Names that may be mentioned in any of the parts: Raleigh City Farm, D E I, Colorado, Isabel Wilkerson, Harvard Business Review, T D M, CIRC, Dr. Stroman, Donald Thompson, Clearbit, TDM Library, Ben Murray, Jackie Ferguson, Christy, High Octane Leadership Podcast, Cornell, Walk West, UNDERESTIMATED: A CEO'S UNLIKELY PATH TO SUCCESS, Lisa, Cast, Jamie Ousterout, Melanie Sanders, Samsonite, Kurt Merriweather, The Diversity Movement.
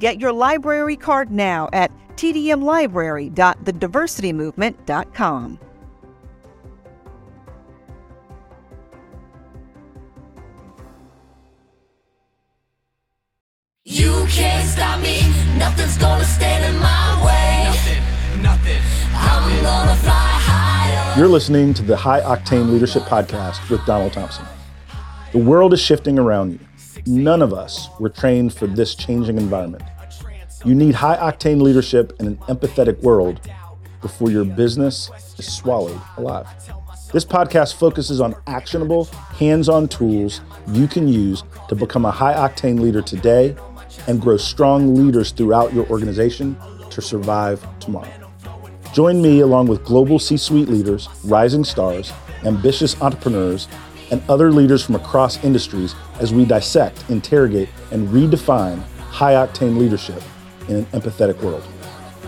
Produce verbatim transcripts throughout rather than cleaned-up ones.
Get your library card now at t d m library dot the diversity movement dot com. You can't stop me, nothing's gonna stand in my way. Nothing, nothing, I'm gonna fly higher. You're listening to the High Octane Leadership Podcast with Donald Thompson. The world is shifting around you. None of us were trained for this changing environment. You need high octane leadership in an empathetic world before your business is swallowed alive. This podcast focuses on actionable, hands-on tools you can use to become a high octane leader today and grow strong leaders throughout your organization to survive tomorrow. Join me along with global C-suite leaders, rising stars, ambitious entrepreneurs, and other leaders from across industries as we dissect, interrogate, and redefine high-octane leadership in an empathetic world.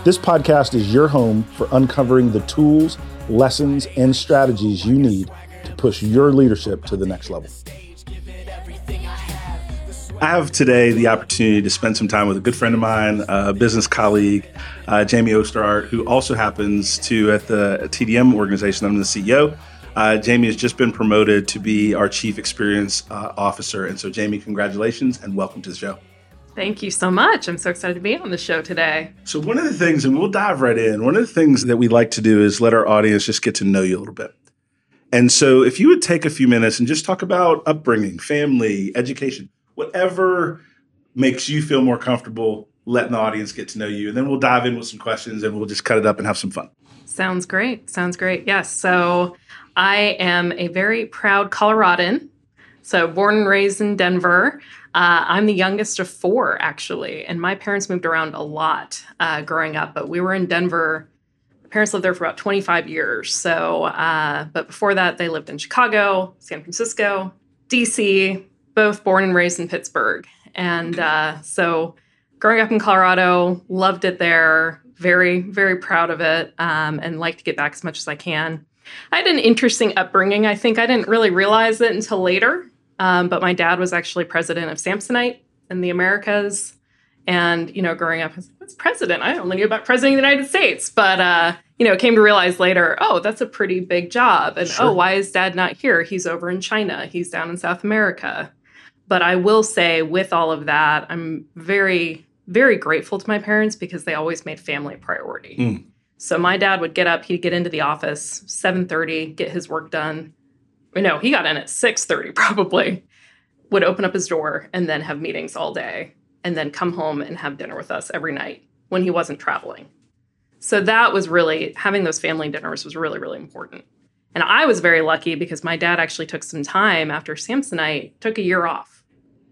This podcast is your home for uncovering the tools, lessons, and strategies you need to push your leadership to the next level. I have today the opportunity to spend some time with a good friend of mine, a business colleague, uh, Jamie Ousterout, who also happens to, at the T D M organization, I'm the C E O. Uh, Jamie has just been promoted to be our Chief Experience uh, Officer. And so, Jamie, congratulations and welcome to the show. Thank you so much. I'm so excited to be on the show today. So one of the things, and we'll dive right in, one of the things that we like to do is let our audience just get to know you a little bit. And so if you would take a few minutes and just talk about upbringing, family, education, whatever makes you feel more comfortable letting the audience get to know you. And then we'll dive in with some questions and we'll just cut it up and have some fun. Sounds great. Sounds great. Yes. So I am a very proud Coloradan. So born and raised in Denver. Uh, I'm the youngest of four, actually, and my parents moved around a lot uh, growing up, but we were in Denver. My parents lived there for about twenty-five years, so, uh, but before that, they lived in Chicago, San Francisco, D C, both born and raised in Pittsburgh, and uh, so growing up in Colorado, loved it there, very, very proud of it, um, and like to get back as much as I can. I had an interesting upbringing. I think I didn't really realize it until later. Um, but my dad was actually president of Samsonite in the Americas. And, you know, growing up, I was like, what's president? I only knew about president of the United States. But, uh, you know, came to realize later, oh, that's a pretty big job. And, sure. Oh, why is dad not here? He's over in China. He's down in South America. But I will say with all of that, I'm very, very grateful to my parents because they always made family a priority. Mm. So my dad would get up, he'd get into the office, seven thirty, get his work done. You know, he got in at six thirty probably, would open up his door and then have meetings all day and then come home and have dinner with us every night when he wasn't traveling. So that was really, having those family dinners was really, really important. And I was very lucky because my dad actually took some time after Samsonite, took a year off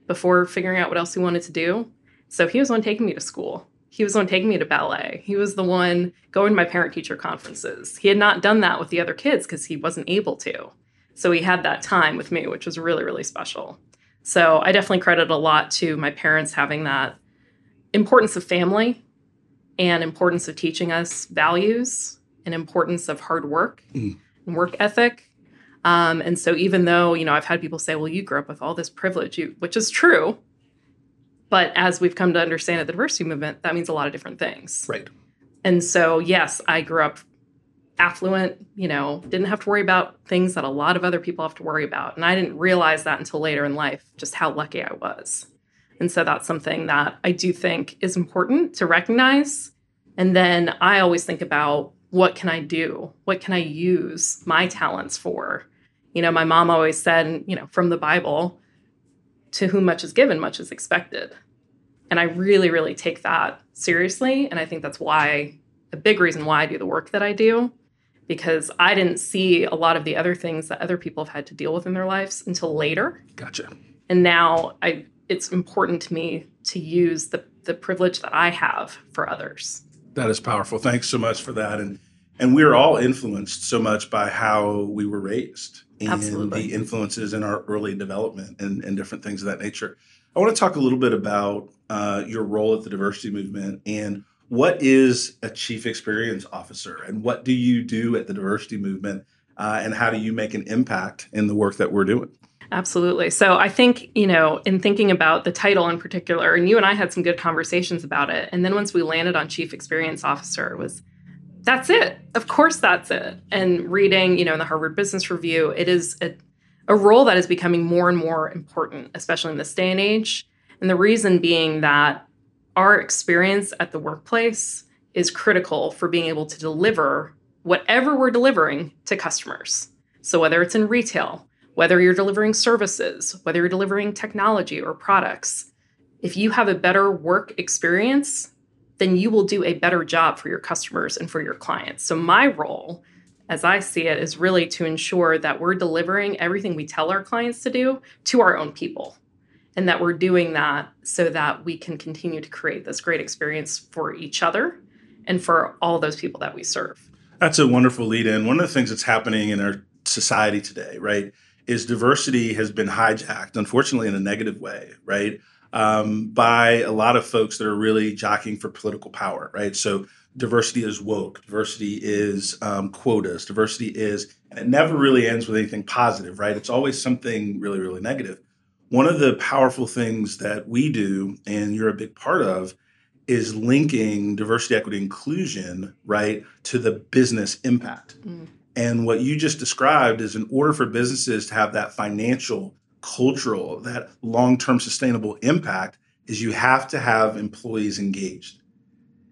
before figuring out what else he wanted to do. So he was the one taking me to school. He was the one taking me to ballet. He was the one going to my parent-teacher conferences. He had not done that with the other kids because he wasn't able to. So he had that time with me, which was really, really special. So I definitely credit a lot to my parents having that importance of family and importance of teaching us values and importance of hard work mm. and work ethic. Um, and so even though, you know, I've had people say, well, you grew up with all this privilege, you, which is true. But as we've come to understand at the diversity movement, that means a lot of different things. Right. And so, yes, I grew up affluent, you know, didn't have to worry about things that a lot of other people have to worry about. And I didn't realize that until later in life, just how lucky I was. And so that's something that I do think is important to recognize. And then I always think about, what can I do? What can I use my talents for? You know, my mom always said, you know, from the Bible, to whom much is given, much is expected. And I really, really take that seriously. And I think that's why, a big reason why I do the work that I do, because I didn't see a lot of the other things that other people have had to deal with in their lives until later. Gotcha. And now I, it's important to me to use the, the privilege that I have for others. That is powerful. Thanks so much for that. And and we're all influenced so much by how we were raised and Absolutely. The influences in our early development and, and different things of that nature. I want to talk a little bit about uh, your role at the Diversity Movement, and what is a Chief Experience Officer, and what do you do at the Diversity Movement, uh, and how do you make an impact in the work that we're doing? Absolutely. So I think, you know, in thinking about the title in particular, and you and I had some good conversations about it. And then once we landed on Chief Experience Officer, it was, that's it. Of course, that's it. And reading, you know, in the Harvard Business Review, it is a, a role that is becoming more and more important, especially in this day and age. And the reason being that our experience at the workplace is critical for being able to deliver whatever we're delivering to customers. So whether it's in retail, whether you're delivering services, whether you're delivering technology or products, if you have a better work experience, then you will do a better job for your customers and for your clients. So my role, as I see it, is really to ensure that we're delivering everything we tell our clients to do to our own people, and that we're doing that so that we can continue to create this great experience for each other and for all those people that we serve. That's a wonderful lead in. One of the things that's happening in our society today, right, is diversity has been hijacked, unfortunately, in a negative way, right, um, by a lot of folks that are really jockeying for political power, right? So diversity is woke, diversity is um, quotas, diversity is, and it never really ends with anything positive, right? It's always something really, really negative. One of the powerful things that we do, and you're a big part of, is linking diversity, equity, inclusion, right, to the business impact. Mm. And what you just described is, in order for businesses to have that financial, cultural, that long-term sustainable impact, is you have to have employees engaged.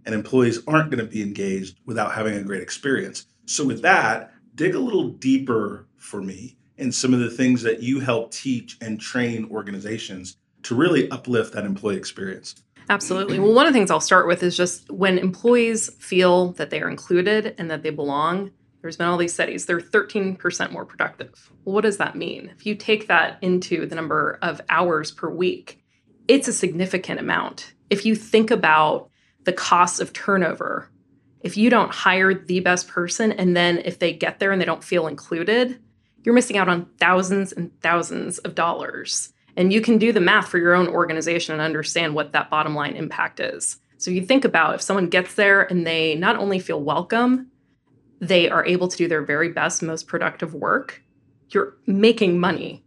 And employees aren't going to be engaged without having a great experience. So with that, dig a little deeper for me in some of the things that you help teach and train organizations to really uplift that employee experience. Absolutely. Well, one of the things I'll start with is just when employees feel that they are included and that they belong, there's been all these studies, they're thirteen percent more productive. Well, what does that mean? If you take that into the number of hours per week, it's a significant amount. If you think about the cost of turnover, if you don't hire the best person, and then if they get there and they don't feel included, you're missing out on thousands and thousands of dollars. And you can do the math for your own organization and understand what that bottom line impact is. So you think about if someone gets there and they not only feel welcome, they are able to do their very best, most productive work, you're making money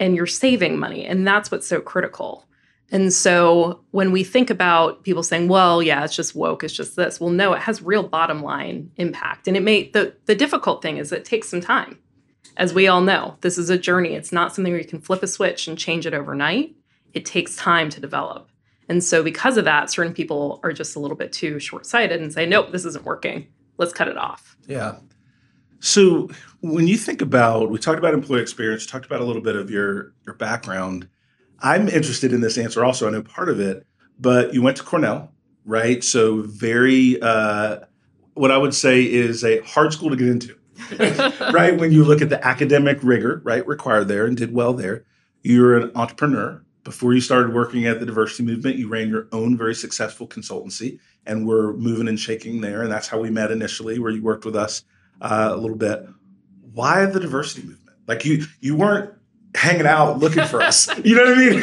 and you're saving money. And that's what's so critical. And so when we think about people saying, well, yeah, it's just woke, it's just this. Well, no, it has real bottom line impact. And it may, the, the difficult thing is it takes some time. As we all know, this is a journey. It's not something where you can flip a switch and change it overnight. It takes time to develop. And so because of that, certain people are just a little bit too short-sighted and say, nope, this isn't working. Let's cut it off. Yeah. So when you think about, we talked about employee experience, talked about a little bit of your, your background. I'm interested in this answer also. I know part of it, but you went to Cornell, right? So very, uh, what I would say is a hard school to get into, right? When you look at the academic rigor, right, required there, and did well there. You're an entrepreneur. Before you started working at the Diversity Movement, you ran your own very successful consultancy, and we're moving and shaking there. And that's how we met initially, where you worked with us uh, a little bit. Why the Diversity Movement? Like you, you weren't hanging out looking for us. You know what I mean?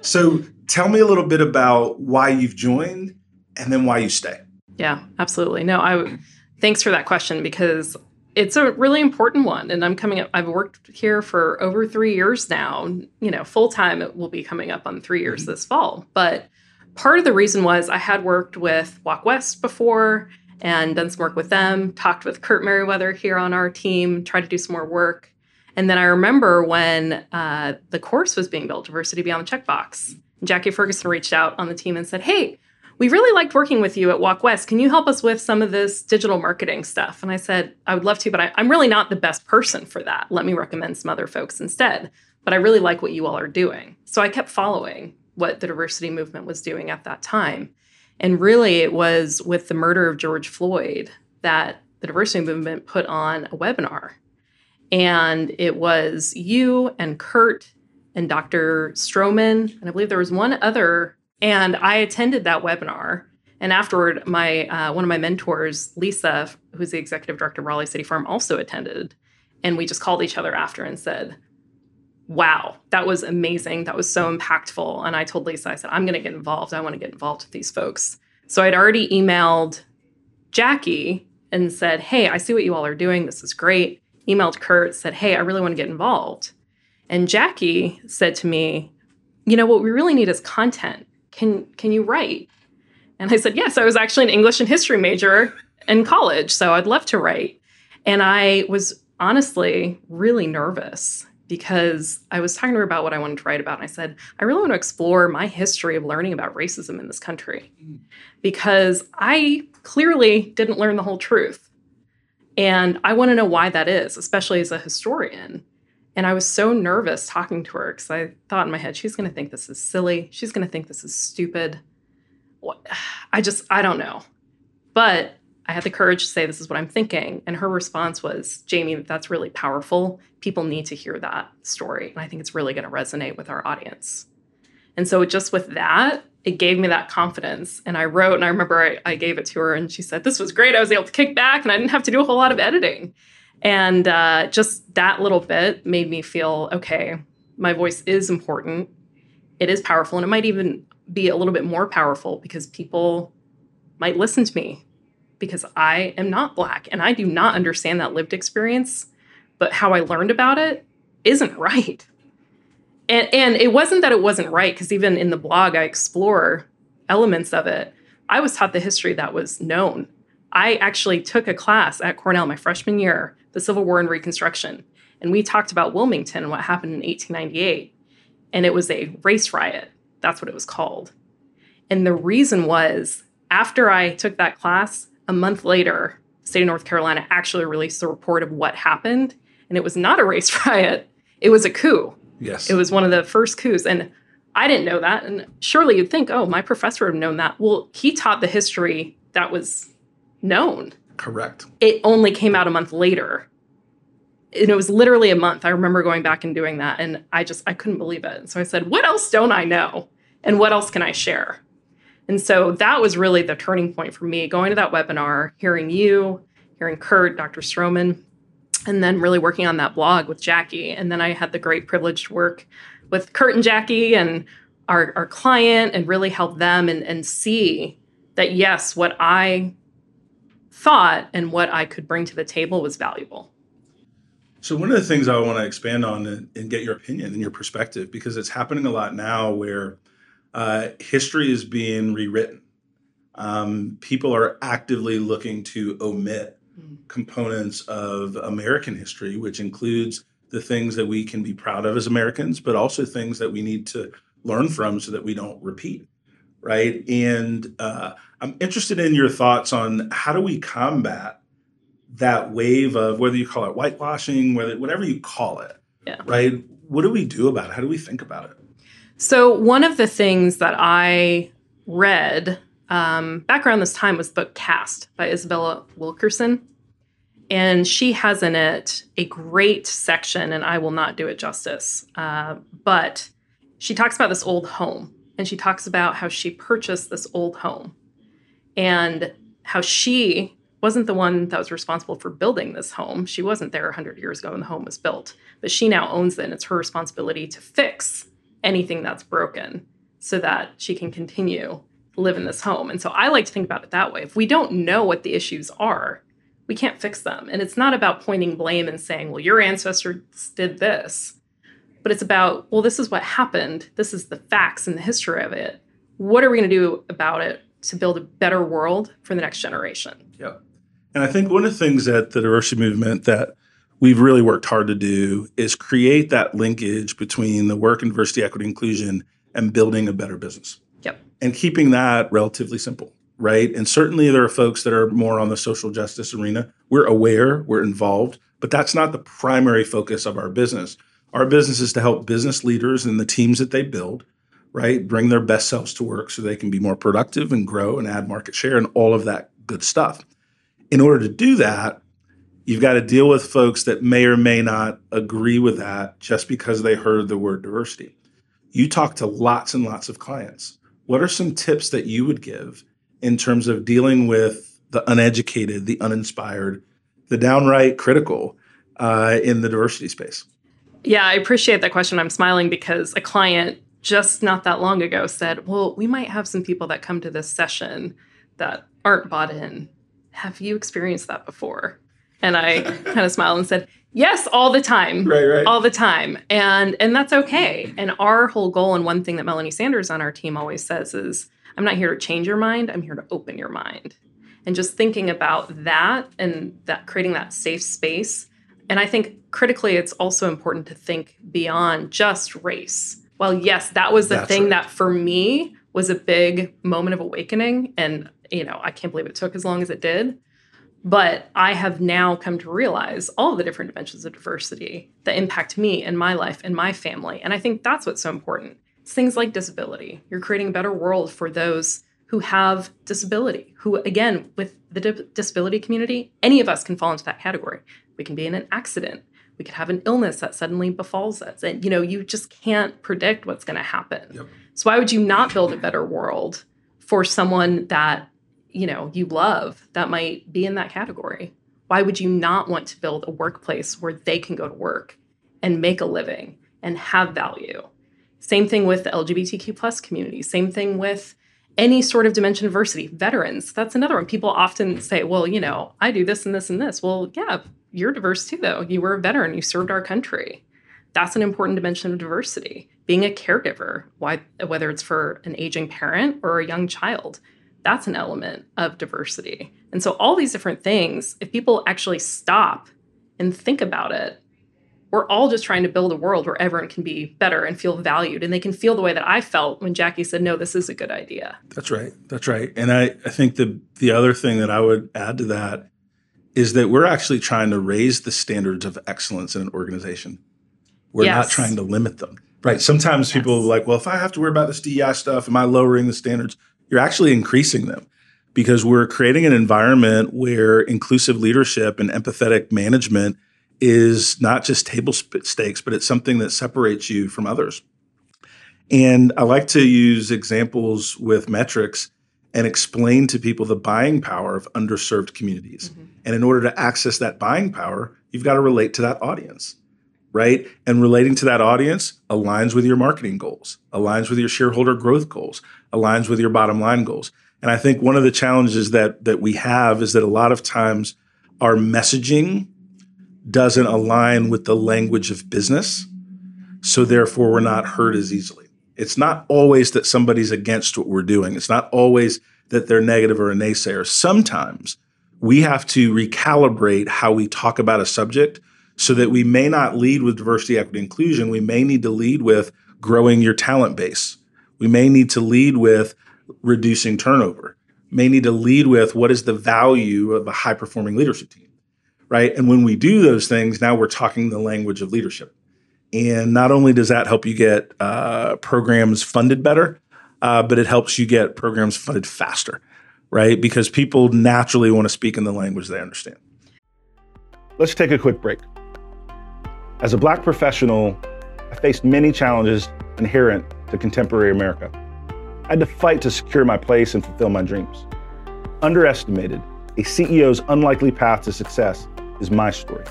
So tell me a little bit about why you've joined and then why you stay. Yeah, absolutely. No, I. Thanks for that question, because it's a really important one. And I'm coming up, I've worked here for over three years now, you know, full time. It will be coming up on three years mm-hmm. this fall. But part of the reason was I had worked with Walk West before and done some work with them, talked with Kurt Merriweather here on our team, tried to do some more work. And then I remember when uh, the course was being built, Diversity Beyond the Checkbox, Jackie Ferguson reached out on the team and said, hey, we really liked working with you at Walk West. Can you help us with some of this digital marketing stuff? And I said, I would love to, but I, I'm really not the best person for that. Let me recommend some other folks instead. But I really like what you all are doing. So I kept following what the diversity movement was doing at that time. And really, it was with the murder of George Floyd that the diversity movement put on a webinar. And it was you and Kurt and Doctor Stroman, and I believe there was one other. And I attended that webinar. And afterward, my uh, one of my mentors, Lisa, who's the executive director of Raleigh City Farm, also attended. And we just called each other after and said, wow, that was amazing. That was so impactful. And I told Lisa, I said, I'm going to get involved. I want to get involved with these folks. So I'd already emailed Jackie and said, hey, I see what you all are doing. This is great. Emailed Kurt, said, hey, I really want to get involved. And Jackie said to me, you know, what we really need is content. Can can you write? And I said, yes, I was actually an English and history major in college, so I'd love to write. And I was honestly really nervous because I was talking to her about what I wanted to write about. And I said, I really want to explore my history of learning about racism in this country because I clearly didn't learn the whole truth. And I want to know why that is, especially as a historian. And I was so nervous talking to her because I thought in my head, she's going to think this is silly. She's going to think this is stupid. What? I just, I don't know. But I had the courage to say, this is what I'm thinking. And her response was, Jamie, that's really powerful. People need to hear that story. And I think it's really going to resonate with our audience. And so just with that, it gave me that confidence. And I wrote, and I remember I, I gave it to her, and she said, this was great. I was able to kick back, and I didn't have to do a whole lot of editing. And uh, just that little bit made me feel, okay, my voice is important. It is powerful. And it might even be a little bit more powerful because people might listen to me because I am not Black and I do not understand that lived experience. But how I learned about it isn't right. And, and it wasn't that it wasn't right, because even in the blog, I explore elements of it. I was taught the history that was known. I actually took a class at Cornell my freshman year, the Civil War and Reconstruction, and we talked about Wilmington and what happened in eighteen ninety-eight, and it was a race riot. That's what it was called. And the reason was, after I took that class, a month later, the state of North Carolina actually released the report of what happened, and it was not a race riot. It was a coup. Yes. It was one of the first coups, and I didn't know that, and surely you'd think, oh, my professor would have known that. Well, he taught the history that was known. Correct. It only came out a month later. And it was literally a month. I remember going back and doing that. And I just, I couldn't believe it. So I said, what else don't I know? And what else can I share? And so that was really the turning point for me, going to that webinar, hearing you, hearing Kurt, Doctor Stroman, and then really working on that blog with Jackie. And then I had the great privilege to work with Kurt and Jackie and our, our client and really help them and, and see that, yes, what I thought and what I could bring to the table was valuable. So one of the things I want to expand on and, and get your opinion and your perspective, because it's happening a lot now where uh, history is being rewritten. Um, people are actively looking to omit mm-hmm. components of American history, which includes the things that we can be proud of as Americans, but also things that we need to learn from so that we don't repeat. Right. And uh, I'm interested in your thoughts on how do we combat that wave of whether you call it whitewashing, whether whatever you call it. Yeah. Right. What do we do about it? How do we think about it? So one of the things that I read um, back around this time was the book Cast by Isabel Wilkerson. And she has in it a great section, and I will not do it justice. Uh, but she talks about this old home. And she talks about how she purchased this old home and how she wasn't the one that was responsible for building this home. She wasn't there one hundred years ago when the home was built, but she now owns it, and it's her responsibility to fix anything that's broken so that she can continue to live in this home. And so I like to think about it that way. If we don't know what the issues are, We can't fix them. And it's not about pointing blame and saying, well, your ancestors did this. But it's about, well, this is what happened. This is the facts and the history of it. What are we going to do about it to build a better world for the next generation? Yeah. And I think one of the things at the diversity movement that we've really worked hard to do is create that linkage between the work in diversity, equity, inclusion, and building a better business. Yep. And keeping that relatively simple, right? And certainly there are folks that are more on the social justice arena. We're aware, we're involved, but that's not the primary focus of our business. Our business is to help business leaders and the teams that they build, right, bring their best selves to work so they can be more productive and grow and add market share and all of that good stuff. In order to do that, you've got to deal with folks that may or may not agree with that just because they heard the word diversity. You talk to lots and lots of clients. What are some tips that you would give in terms of dealing with the uneducated, the uninspired, the downright critical uh, in the diversity space? Yeah, I appreciate that question. I'm smiling because a client just not that long ago said, well, we might have some people that come to this session that aren't bought in. Have you experienced that before? And I kind of smiled and said, yes, all the time, right, right. all the time. And and that's okay. And our whole goal, and one thing that Melanie Sanders on our team always says is, I'm not here to change your mind. I'm here to open your mind. And just thinking about that and that creating that safe space. And I think critically, it's also important to think beyond just race. Well, yes, that was the that's thing right. that for me was a big moment of awakening. And, you know, I can't believe it took as long as it did. But I have now come to realize all the different dimensions of diversity that impact me and my life and my family. And I think that's what's so important. It's things like disability. You're creating a better world for those who have disability, who, again, with the di- disability community, any of us can fall into that category. We can be in an accident. We could have an illness that suddenly befalls us. And, you know, you just can't predict what's going to happen. Yep. So why would you not build a better world for someone that, you know, you love that might be in that category? Why would you not want to build a workplace where they can go to work and make a living and have value? Same thing with the L G B T Q plus community. Same thing with any sort of dimension of diversity. Veterans, that's another one. People often say, well, you know, I do this and this and this. Well, yeah, you're diverse too, though. You were a veteran. You served our country. That's an important dimension of diversity. Being a caregiver, why, whether it's for an aging parent or a young child, that's an element of diversity. And so all these different things, if people actually stop and think about it, we're all just trying to build a world where everyone can be better and feel valued. And they can feel the way that I felt when Jackie said, no, this is a good idea. That's right. That's right. And I, I think the, the other thing that I would add to that is that we're actually trying to raise the standards of excellence in an organization. We're yes. not trying to limit them. Right. Sometimes yes. people are like, well, if I have to worry about this D E I stuff, am I lowering the standards? You're actually increasing them because we're creating an environment where inclusive leadership and empathetic management is not just table stakes, but it's something that separates you from others. And I like to use examples with metrics and explain to people the buying power of underserved communities. Mm-hmm. And in order to access that buying power, you've got to relate to that audience, right? And relating to that audience aligns with your marketing goals, aligns with your shareholder growth goals, aligns with your bottom line goals. And I think one of the challenges that that we have is that a lot of times our messaging doesn't align with the language of business. So therefore, we're not heard as easily. It's not always that somebody's against what we're doing. It's not always that they're negative or a naysayer. Sometimes we have to recalibrate how we talk about a subject so that we may not lead with diversity, equity, inclusion. We may need to lead with growing your talent base. We may need to lead with reducing turnover. We may need to lead with what is the value of a high-performing leadership team. Right. And when we do those things, now we're talking the language of leadership. And not only does that help you get uh, programs funded better, uh, but it helps you get programs funded faster. Right. Because people naturally want to speak in the language they understand. Let's take a quick break. As a Black professional, I faced many challenges inherent to contemporary America. I had to fight to secure my place and fulfill my dreams. Underestimated: A C E O's Unlikely Path to Success is my story.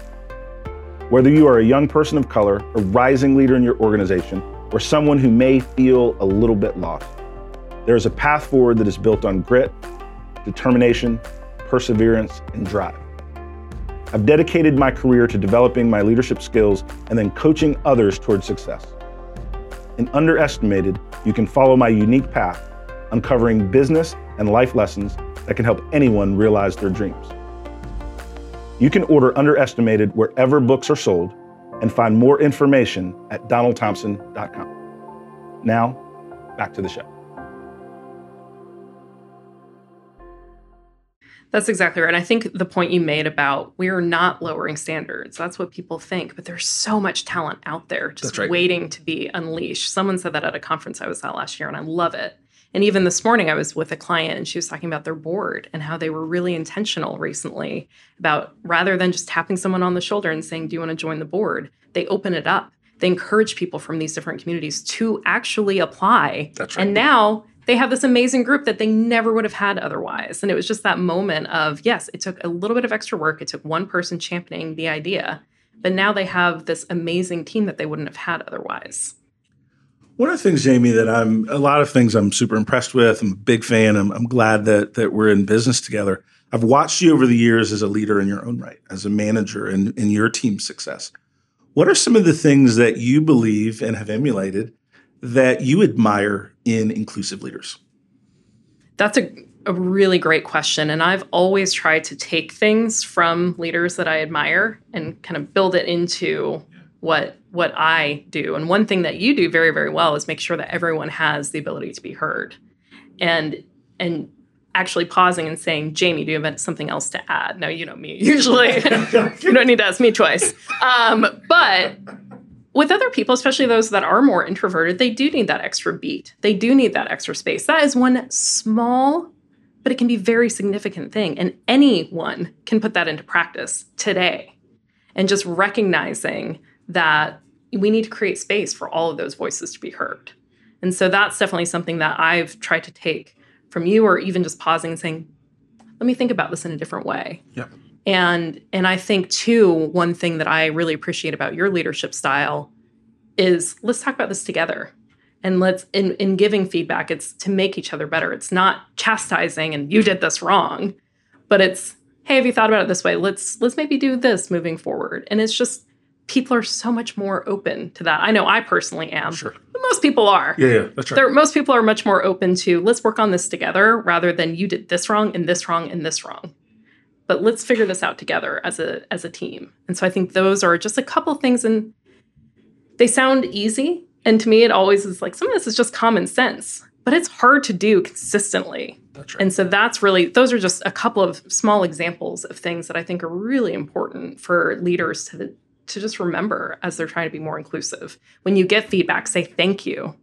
Whether you are a young person of color, a rising leader in your organization, or someone who may feel a little bit lost, there is a path forward that is built on grit, determination, perseverance, and drive. I've dedicated my career to developing my leadership skills and then coaching others toward success. In Underestimated, you can follow my unique path, uncovering business and life lessons that can help anyone realize their dreams. You can order Underestimated wherever books are sold and find more information at donald thompson dot com. Now, back to the show. That's exactly right. And I think the point you made about we're not lowering standards, that's what people think, but there's so much talent out there just right. waiting to be unleashed. Someone said that at a conference I was at last year, and I love it. And even this morning I was with a client and she was talking about their board and how they were really intentional recently about, rather than just tapping someone on the shoulder and saying, do you want to join the board? They open it up. They encourage people from these different communities to actually apply. That's right. And now they have this amazing group that they never would have had otherwise. And it was just that moment of, yes, it took a little bit of extra work. It took one person championing the idea, but now they have this amazing team that they wouldn't have had otherwise. One of the things, Jamie, that I'm, a lot of things I'm super impressed with. I'm a big fan. I'm, I'm glad that that we're in business together. I've watched you over the years as a leader in your own right, as a manager in, in your team's success. What are some of the things that you believe and have emulated that you admire in inclusive leaders? That's a, a really great question. And I've always tried to take things from leaders that I admire and kind of build it into what, what I do. And one thing that you do very, very well is make sure that everyone has the ability to be heard. And, and actually pausing and saying, Jamie, do you have something else to add? Now, you know me, usually. You don't need to ask me twice. Um, but... With other people, especially those that are more introverted, they do need that extra beat. They do need that extra space. That is one small, but it can be very significant thing. And anyone can put that into practice today. And just recognizing that we need to create space for all of those voices to be heard. And so that's definitely something that I've tried to take from you, or even just pausing and saying, let me think about this in a different way. Yeah. And and I think, too, one thing that I really appreciate about your leadership style is let's talk about this together. And let's, in, in giving feedback, it's to make each other better. It's not chastising and you did this wrong, but it's, hey, have you thought about it this way? Let's let's maybe do this moving forward. And it's just, people are so much more open to that. I know I personally am. Sure. But most people are. Yeah, yeah, that's right. They're, most people are much more open to, let's work on this together, rather than you did this wrong and this wrong and this wrong. But let's figure this out together as a as a team. And so I think those are just a couple things, and they sound easy. And to me, it always is like, some of this is just common sense, but it's hard to do consistently. That's right. And so that's really, those are just a couple of small examples of things that I think are really important for leaders to the, to just remember as they're trying to be more inclusive. When you get feedback, say thank you.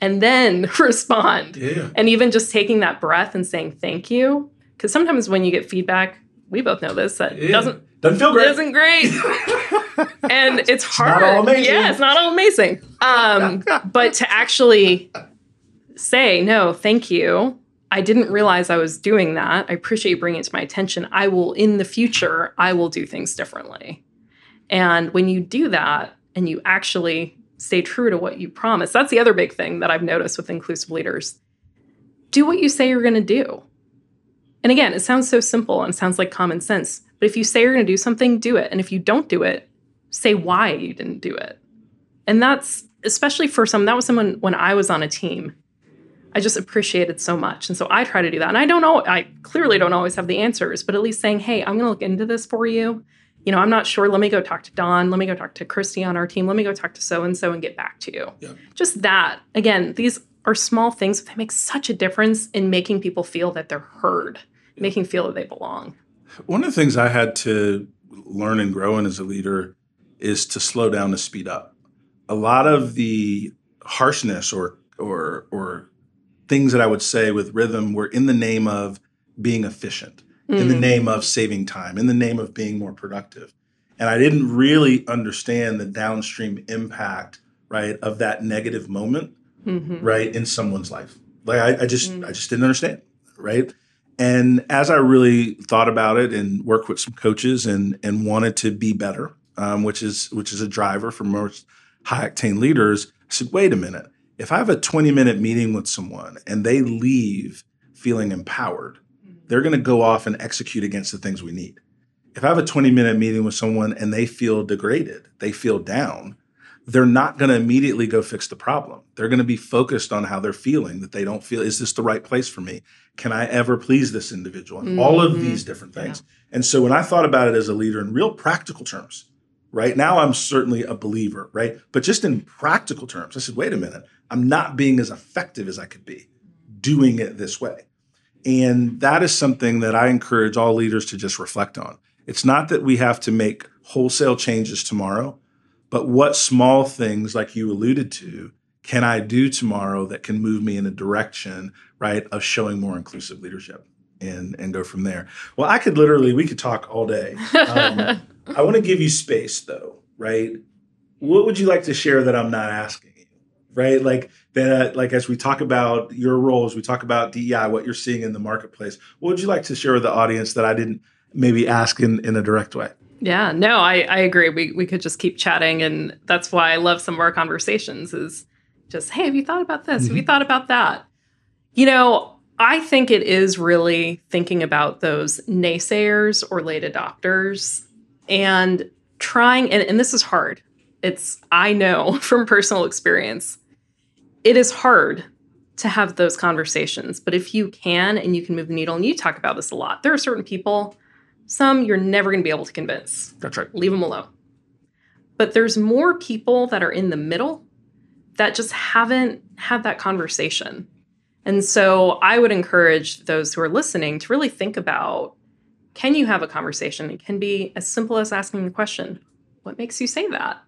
And then respond. Yeah. And even just taking that breath and saying thank you. Because sometimes when you get feedback, we both know this, that yeah. doesn't, doesn't feel great. Doesn't great. And it's hard. It's not all amazing. Yeah, it's not all amazing. Um, but to actually say, no, thank you. I didn't realize I was doing that. I appreciate you bringing it to my attention. I will, in the future, I will do things differently. And when you do that and you actually stay true to what you promise, that's the other big thing that I've noticed with inclusive leaders. Do what you say you're going to do. And again, it sounds so simple and it sounds like common sense. But if you say you're going to do something, do it. And if you don't do it, say why you didn't do it. And that's, especially for some, that was someone when I was on a team, I just appreciated so much. And so I try to do that. And I don't know, I clearly don't always have the answers, but at least saying, hey, I'm going to look into this for you. You know, I'm not sure. Let me go talk to Don. Let me go talk to Christy on our team. Let me go talk to so-and-so and get back to you. Yeah. Just that. Again, these are small things, but they make such a difference in making people feel that they're heard. Making feel that they belong. One of the things I had to learn and grow in as a leader is to slow down to speed up. A lot of the harshness or or or things that I would say with rhythm were in the name of being efficient, mm. in the name of saving time, in the name of being more productive. And I didn't really understand the downstream impact, right, of that negative moment, mm-hmm. right, in someone's life. Like I, I just mm. I just didn't understand, right? And as I really thought about it and worked with some coaches and and wanted to be better, um, which is which is a driver for most high octane leaders, I said, wait a minute. If I have a twenty minute meeting with someone and they leave feeling empowered, they're going to go off and execute against the things we need. If I have a twenty-minute meeting with someone and they feel degraded, they feel down, they're not going to immediately go fix the problem. They're going to be focused on how they're feeling, that they don't feel, is this the right place for me? Can I ever please this individual? And mm-hmm. all of these different things. Yeah. And so when I thought about it as a leader in real practical terms, right now I'm certainly a believer, right? But just in practical terms, I said, wait a minute, I'm not being as effective as I could be doing it this way. And that is something that I encourage all leaders to just reflect on. It's not that we have to make wholesale changes tomorrow, but what small things, like you alluded to, can I do tomorrow that can move me in a direction, right, of showing more inclusive leadership, and, and go from there. Well, I could literally, we could talk all day. Um, I want to give you space though, right? What would you like to share that I'm not asking you, right? Like that, like as we talk about your roles, we talk about D E I, what you're seeing in the marketplace. What would you like to share with the audience that I didn't maybe ask in, in a direct way? Yeah, no, I, I agree. We we could just keep chatting. And that's why I love some of our conversations is just, hey, have you thought about this? Mm-hmm. Have you thought about that? You know, I think it is really thinking about those naysayers or late adopters and trying, and, and this is hard. It's, I know from personal experience, it is hard to have those conversations. But if you can, and you can move the needle, and you talk about this a lot, there are certain people, some you're never going to be able to convince. That's right. Leave them alone. But there's more people that are in the middle that just haven't had that conversation. And so I would encourage those who are listening to really think about, can you have a conversation? It can be as simple as asking the question, what makes you say that?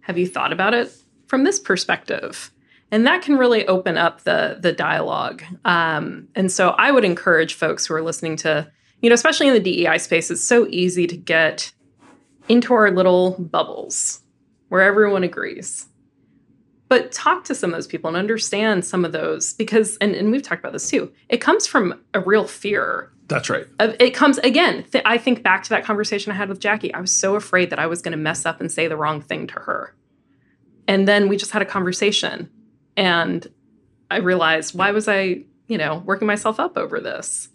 Have you thought about it from this perspective? And that can really open up the, the dialogue. Um, and so I would encourage folks who are listening to, you know, especially in the D E I space, it's so easy to get into our little bubbles where everyone agrees. But talk to some of those people and understand some of those because, and, and we've talked about this too, it comes from a real fear. That's right. Of, it comes, again, th- I think back to that conversation I had with Jackie. I was so afraid that I was going to mess up and say the wrong thing to her. And then we just had a conversation and I realized, why was I, you know, working myself up over this?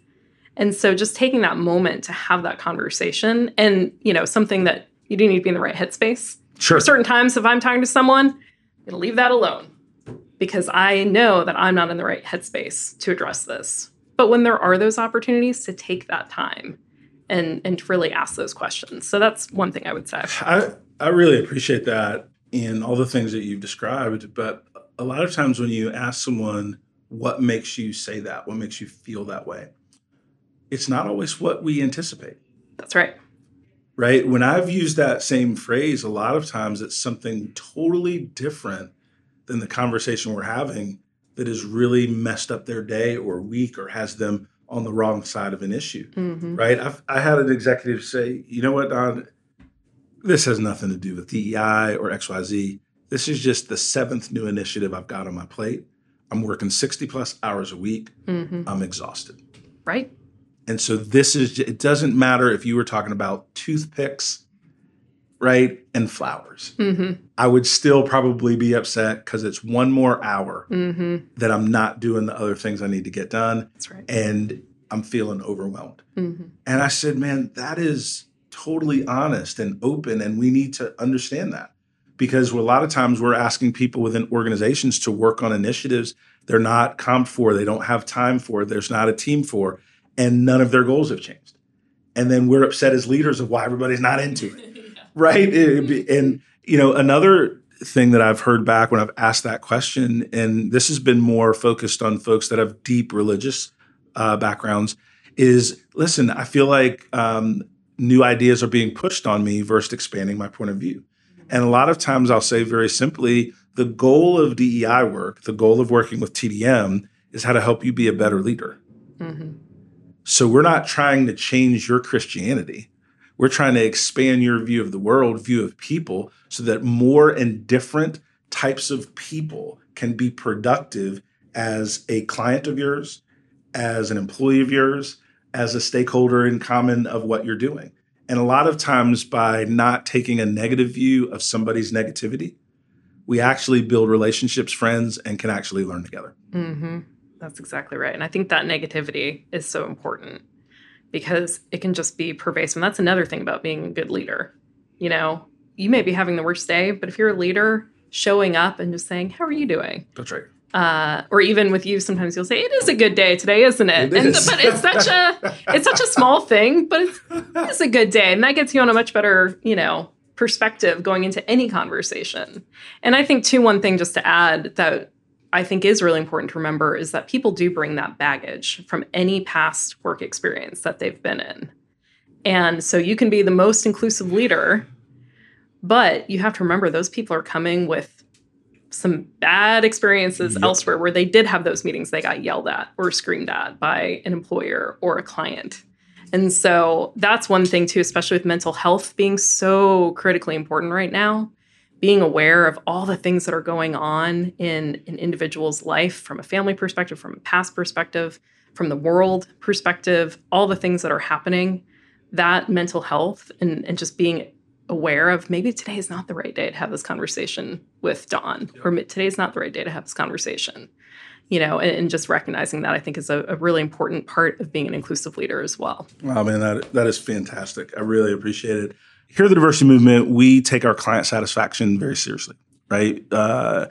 And so just taking that moment to have that conversation and, you know, something that you do need to be in the right headspace. Sure. At certain times, if I'm talking to someone, I'm going to leave that alone because I know that I'm not in the right headspace to address this. But when there are those opportunities, to take that time and, and to really ask those questions. So that's one thing I would say. I, I really appreciate that in all the things that you've described. But a lot of times when you ask someone, what makes you say that? What makes you feel that way? It's not always what we anticipate. That's right. Right? When I've used that same phrase, a lot of times it's something totally different than the conversation we're having that has really messed up their day or week or has them on the wrong side of an issue, mm-hmm. right? I've, I had an executive say, you know what, Don, this has nothing to do with D E I or X Y Z. This is just the seventh new initiative I've got on my plate. I'm working sixty plus hours a week. Mm-hmm. I'm exhausted. Right. And so this is, it doesn't matter if you were talking about toothpicks, right, and flowers. Mm-hmm. I would still probably be upset because it's one more hour mm-hmm. that I'm not doing the other things I need to get done. That's right. And I'm feeling overwhelmed. Mm-hmm. And I said, man, that is totally honest and open. And we need to understand that because a lot of times we're asking people within organizations to work on initiatives they're not comped for, they don't have time for, there's not a team for. And none of their goals have changed. And then we're upset as leaders of why everybody's not into it, yeah. right? It, and, you know, another thing that I've heard back when I've asked that question, and this has been more focused on folks that have deep religious uh, backgrounds, is, listen, I feel like um, new ideas are being pushed on me versus expanding my point of view. And a lot of times I'll say very simply, the goal of D E I work, the goal of working with T D M is how to help you be a better leader. Mm-hmm. So we're not trying to change your Christianity. We're trying to expand your view of the world, view of people, so that more and different types of people can be productive as a client of yours, as an employee of yours, as a stakeholder in common of what you're doing. And a lot of times by not taking a negative view of somebody's negativity, we actually build relationships, friends, and can actually learn together. Mm-hmm. That's exactly right. And I think that negativity is so important because it can just be pervasive. And that's another thing about being a good leader. You know, you may be having the worst day, but if you're a leader, showing up and just saying, how are you doing? That's right. Uh, or even with you, sometimes you'll say, it is a good day today, isn't it? It is. And, but it's such a, it's such a small thing, but it's, it's a good day. And that gets you on a much better, you know, perspective going into any conversation. And I think too, one thing just to add that I think is really important to remember is that people do bring that baggage from any past work experience that they've been in. And so you can be the most inclusive leader, but you have to remember those people are coming with some bad experiences yep. elsewhere where they did have those meetings. They got yelled at or screamed at by an employer or a client. And so that's one thing too, especially with mental health being so critically important right now, being aware of all the things that are going on in an individual's life from a family perspective, from a past perspective, from the world perspective, all the things that are happening, that mental health and, and just being aware of maybe today is not the right day to have this conversation with Dawn, or today's not the right day to have this conversation, you know, and, and just recognizing that I think is a, a really important part of being an inclusive leader as well. Wow, man, that, that is fantastic. I really appreciate it. Here at the Diversity Movement, we take our client satisfaction very seriously, right? Uh,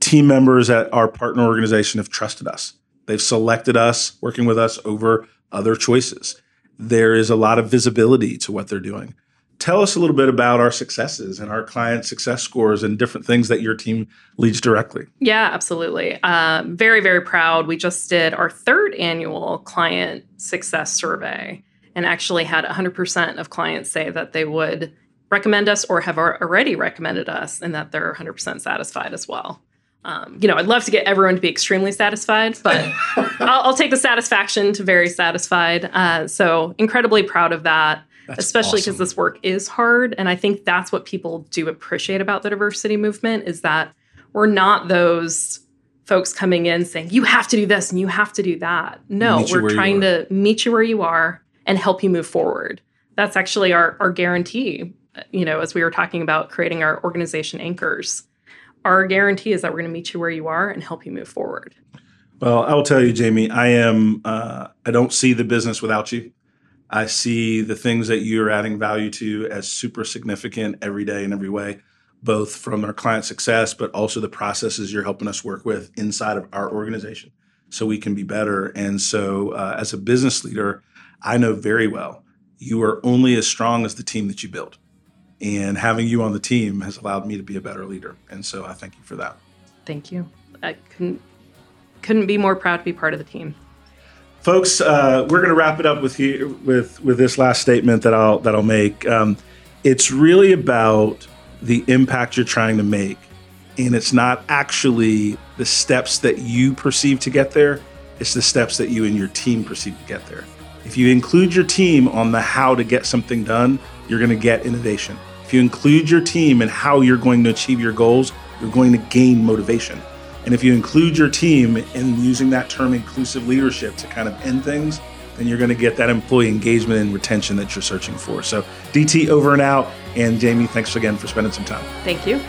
team members at our partner organization have trusted us. They've selected us, working with us over other choices. There is a lot of visibility to what they're doing. Tell us a little bit about our successes and our client success scores and different things that your team leads directly. Yeah, absolutely. Uh, very, very proud. We just did our third annual client success survey and actually had one hundred percent of clients say that they would recommend us or have already recommended us and that they're one hundred percent satisfied as well. Um, you know, I'd love to get everyone to be extremely satisfied, but I'll, I'll take the satisfaction to very satisfied. Uh, so incredibly proud of that. That's especially because awesome. This work is hard. And I think that's what people do appreciate about the diversity movement is that we're not those folks coming in saying, you have to do this and you have to do that. No, we're trying to meet you where you are and help you move forward. That's actually our, our guarantee. You know, as we were talking about creating our organization anchors, our guarantee is that we're going to meet you where you are and help you move forward. Well, I will tell you, Jamie, I am, uh, I don't see the business without you. I see the things that you're adding value to as super significant every day in every way, both from our client success, but also the processes you're helping us work with inside of our organization so we can be better. And so uh, as a business leader, I know very well you are only as strong as the team that you build. And having you on the team has allowed me to be a better leader. And so I thank you for that. Thank you. I couldn't, couldn't be more proud to be part of the team. Folks, uh, we're going to wrap it up with here, with with this last statement that I'll that I'll make. Um, it's really about the impact you're trying to make, and it's not actually the steps that you perceive to get there. It's the steps that you and your team perceive to get there. If you include your team on the how to get something done, you're going to get innovation. If you include your team in how you're going to achieve your goals, you're going to gain motivation. And if you include your team in using that term inclusive leadership to kind of end things, then you're going to get that employee engagement and retention that you're searching for. So D T, over and out. And Jamie, thanks again for spending some time. Thank you.